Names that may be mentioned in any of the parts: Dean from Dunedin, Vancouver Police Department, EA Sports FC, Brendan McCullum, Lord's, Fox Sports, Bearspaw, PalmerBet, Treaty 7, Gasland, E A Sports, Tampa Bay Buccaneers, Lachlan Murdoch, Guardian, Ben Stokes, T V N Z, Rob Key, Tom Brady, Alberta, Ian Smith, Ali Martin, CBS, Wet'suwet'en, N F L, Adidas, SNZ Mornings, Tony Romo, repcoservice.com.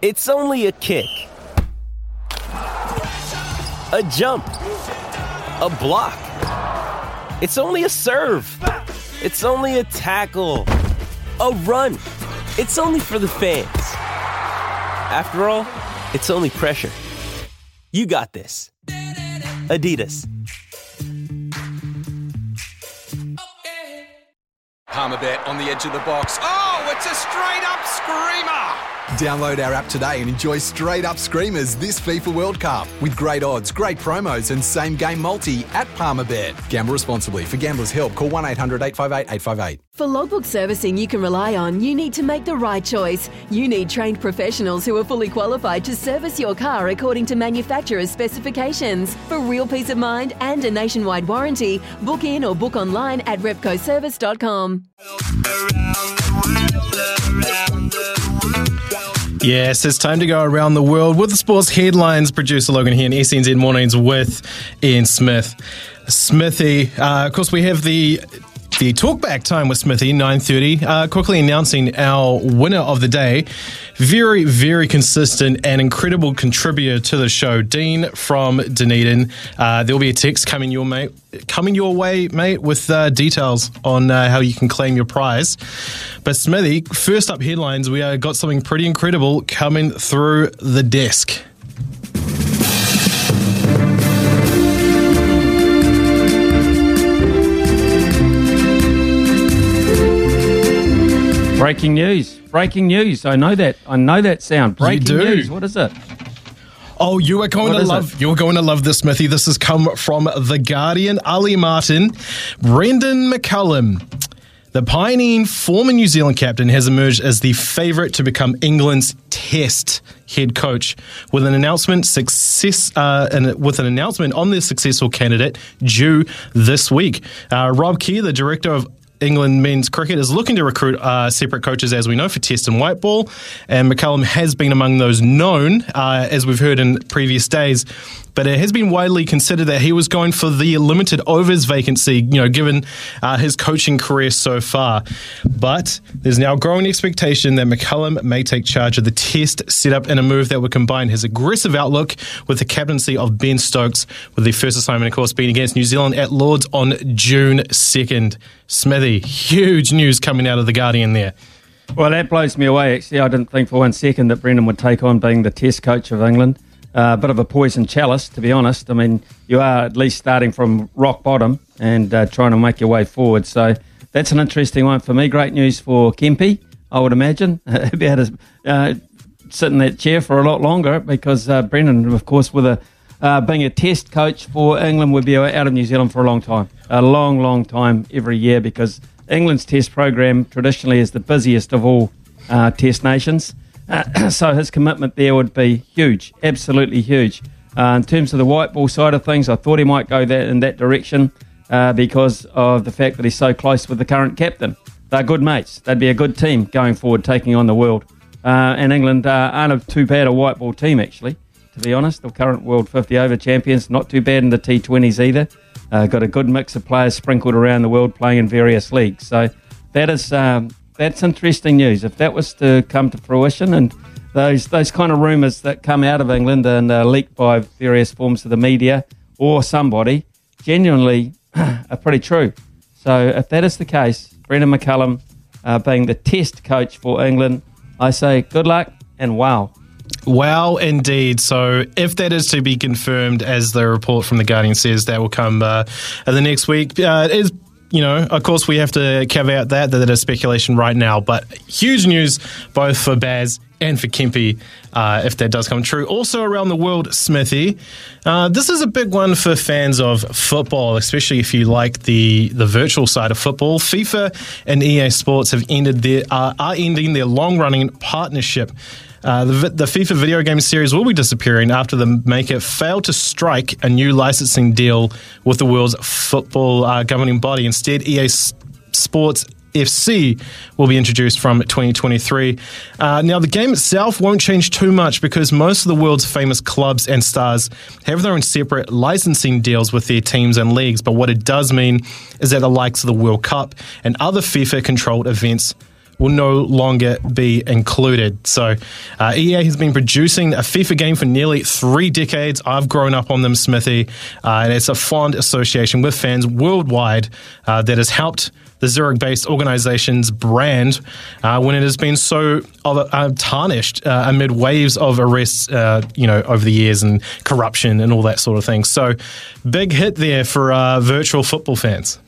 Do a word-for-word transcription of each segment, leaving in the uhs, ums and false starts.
It's only a kick, a jump, a block. It's only a serve. It's only a tackle, a run. It's only for the fans. After all, it's only pressure. You got this. Adidas. PalmerBet on the edge of the box. Oh, it's a straight-up screamer! Download our app today and enjoy straight-up screamers this FIFA World Cup with great odds, great promos and same-game multi at PalmerBet. Gamble responsibly. For Gambler's Help, call one eight hundred eight five eight eight five eight. For logbook servicing you can rely on, you need to make the right choice. You need trained professionals who are fully qualified to service your car according to manufacturer's specifications. For real peace of mind and a nationwide warranty, book in or book online at repco service dot com. Yes, it's time to go around the world with the sports headlines. Producer Logan here in S N Z Mornings with Ian Smith. Smithy, uh, of course, we have the the talkback time with Smithy, nine thirty. Uh, quickly announcing our winner of the day. Very, very consistent and incredible contributor to the show, Dean from Dunedin. Uh, there will be a text coming your mate, coming your way, mate, with uh, details on uh, how you can claim your prize. But Smithy, first up headlines, we uh, got something pretty incredible coming through the desk. Breaking news. Breaking news. I know that. I know that sound. Breaking news. What is it? Oh, you are going what to love it? You're going to love this, Smithy. This has come from The Guardian. Ali Martin, Brendan McCullum, the pioneering former New Zealand captain, has emerged as the favourite to become England's Test head coach, with an announcement success uh, and with an announcement on their successful candidate due this week. Uh, Rob Key, the director of England men's cricket, is looking to recruit uh, separate coaches, as we know, for Test and White Ball, and McCullum has been among those known, uh, as we've heard in previous days. But it has been widely considered that he was going for the limited overs vacancy, you know, given uh, his coaching career so far. But there's now growing expectation that McCullum may take charge of the Test setup in a move that would combine his aggressive outlook with the captaincy of Ben Stokes, with their first assignment, of course, being against New Zealand at Lord's on June second. Smithy, huge news coming out of The Guardian there. Well, that blows me away, actually. I didn't think for one second that Brendan would take on being the Test coach of England. A uh, bit of a poison chalice, to be honest. I mean, you are at least starting from rock bottom and uh, trying to make your way forward. So that's an interesting one for me. Great news for Kempe, I would imagine. He'll be able to uh, sit in that chair for a lot longer because uh, Brendan, of course, with a uh, being a Test coach for England, would be out of New Zealand for a long time. A long, long time every year, because England's Test program traditionally is the busiest of all uh, Test nations. Uh, so his commitment there would be huge, absolutely huge. Uh, in terms of the white ball side of things, I thought he might go that, in that direction uh, because of the fact that he's so close with the current captain. They're good mates. They'd be a good team going forward, taking on the world. Uh, and England uh, aren't too bad a white ball team, actually, to be honest. The current World fifty-over champions, not too bad in the T twenties either. Uh, got a good mix of players sprinkled around the world playing in various leagues. So that is... Um, That's interesting news. If that was to come to fruition, and those those kind of rumours that come out of England and are leaked by various forms of the media or somebody, genuinely are pretty true. So if that is the case, Brendan McCullum uh, being the Test coach for England, I say good luck and wow. Wow, indeed. So if that is to be confirmed, as the report from The Guardian says, that will come uh, the next week. Uh, it is... You know, of course, we have to caveat that, that it is speculation right now, but huge news both for Baz and for Kempe, uh, if that does come true. Also around the world, Smithy, uh, this is a big one for fans of football, especially if you like the, the virtual side of football. FIFA and E A Sports have ended their uh, are ending their long-running partnership. Uh, the, the FIFA video game series will be disappearing after the maker failed to strike a new licensing deal with the world's football uh, governing body. Instead, E A Sports F C will be introduced from twenty twenty-three. Uh, now, the game itself won't change too much because most of the world's famous clubs and stars have their own separate licensing deals with their teams and leagues. But what it does mean is that the likes of the World Cup and other FIFA-controlled events will no longer be included. So uh, E A has been producing a FIFA game for nearly three decades. I've grown up on them, Smithy, uh, and it's a fond association with fans worldwide uh, that has helped the Zurich-based organization's brand uh, when it has been so uh, tarnished uh, amid waves of arrests, uh, you know, over the years and corruption and all that sort of thing. So big hit there for uh, virtual football fans.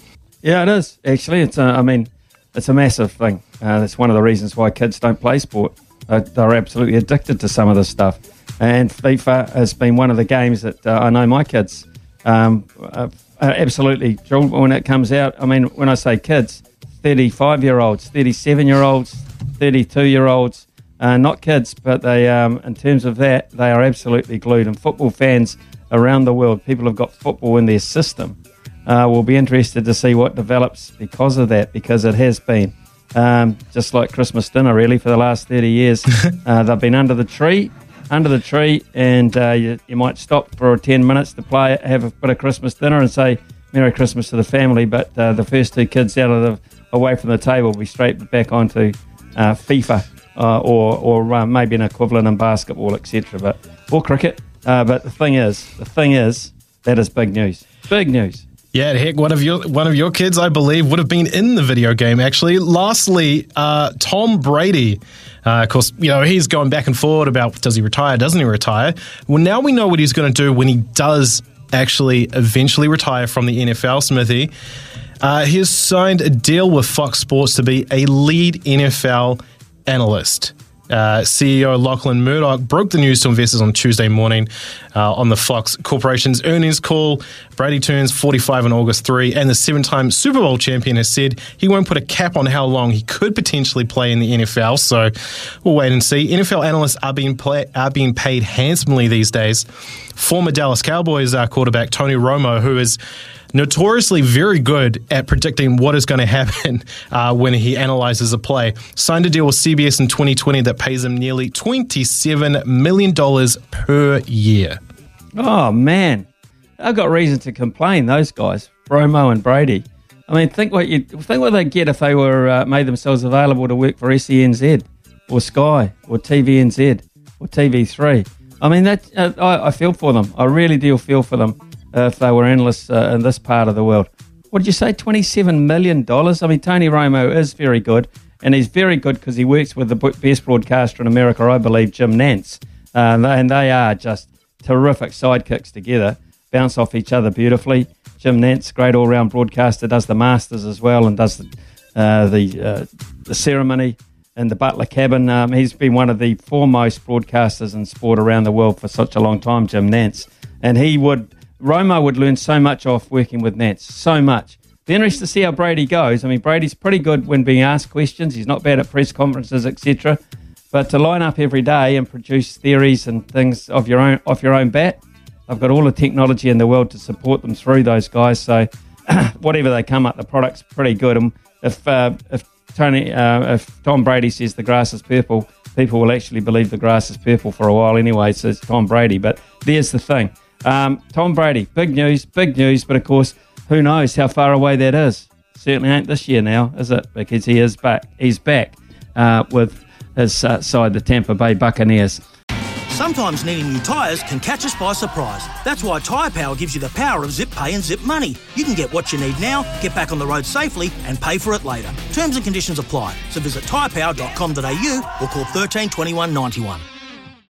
Yeah, it is. Actually, it's a, I mean, it's a massive thing. Uh, that's one of the reasons why kids don't play sport. They're, they're absolutely addicted to some of this stuff. And FIFA has been one of the games that uh, I know my kids um, are absolutely drilled when it comes out. I mean, when I say kids, thirty-five-year-olds, thirty-seven-year-olds, thirty-two-year-olds, uh, not kids, but they, um, in terms of that, they are absolutely glued. And football fans around the world, people have got football in their system. Uh, we'll be interested to see what develops because of that, because it has been um, just like Christmas dinner, really, for the last thirty years. uh, they've been under the tree, under the tree, and uh, you, you might stop for ten minutes to play, have a bit of Christmas dinner and say Merry Christmas to the family, but uh, the first two kids out of the, away from the table will be straight back onto uh, FIFA uh, or, or uh, maybe an equivalent in basketball, et cetera, but or cricket. Uh, but the thing is, the thing is, that is big news, big news. Yeah, heck, one of your one of your kids, I believe, would have been in the video game, actually. Lastly, uh, Tom Brady. Uh, of course, you know, he's going back and forward about does he retire, doesn't he retire? Well, now we know what he's going to do when he does actually eventually retire from the N F L, Smithy. Uh, he has signed a deal with Fox Sports to be a lead N F L analyst. Uh, C E O Lachlan Murdoch broke the news to investors on Tuesday morning uh, on the Fox Corporation's earnings call. Brady turns forty-five on August third, and the seven-time Super Bowl champion has said he won't put a cap on how long he could potentially play in the N F L, so we'll wait and see. N F L analysts are being, play- are being paid handsomely these days. Former Dallas Cowboys uh, quarterback Tony Romo, who is notoriously very good at predicting what is going to happen uh, when he analyzes a play, signed a deal with C B S in twenty twenty that pays him nearly twenty-seven million dollars per year. Oh, man. I've got reason to complain, those guys, Romo and Brady. I mean, think what you think what they'd get if they were uh, made themselves available to work for S N Z or Sky or T V N Z or T V three. I mean, that uh, I, I feel for them. I really do feel for them. Uh, if they were analysts uh, in this part of the world. What did you say, twenty-seven million dollars? I mean, Tony Romo is very good, and he's very good because he works with the best broadcaster in America, I believe, Jim Nantz, uh, and, they, and they are just terrific sidekicks together, bounce off each other beautifully. Jim Nantz, great all-round broadcaster, does the Masters as well and does the uh, the, uh, the ceremony in the Butler Cabin. Um, he's been one of the foremost broadcasters in sport around the world for such a long time, Jim Nantz, and he would... Romo would learn so much off working with Nantz, so much. Be interested to see how Brady goes. I mean, Brady's pretty good when being asked questions. He's not bad at press conferences, et cetera. But to line up every day and produce theories and things of your own, off your own bat, I've got all the technology in the world to support them through, those guys. So whatever they come up, the product's pretty good. And if uh, if Tony, uh, if Tom Brady says the grass is purple, people will actually believe the grass is purple for a while anyway. So it's Tom Brady. But there's the thing. Um, Tom Brady, big news, big news, but of course, who knows how far away that is? Certainly ain't this year now, is it? Because he is back. He's back uh, with his uh, side, the Tampa Bay Buccaneers. Sometimes needing new tyres can catch us by surprise. That's why Tyre Power gives you the power of Zip Pay and Zip Money. You can get what you need now, get back on the road safely and pay for it later. Terms and conditions apply. So visit tyrepower dot com dot a u or call one three two one nine one.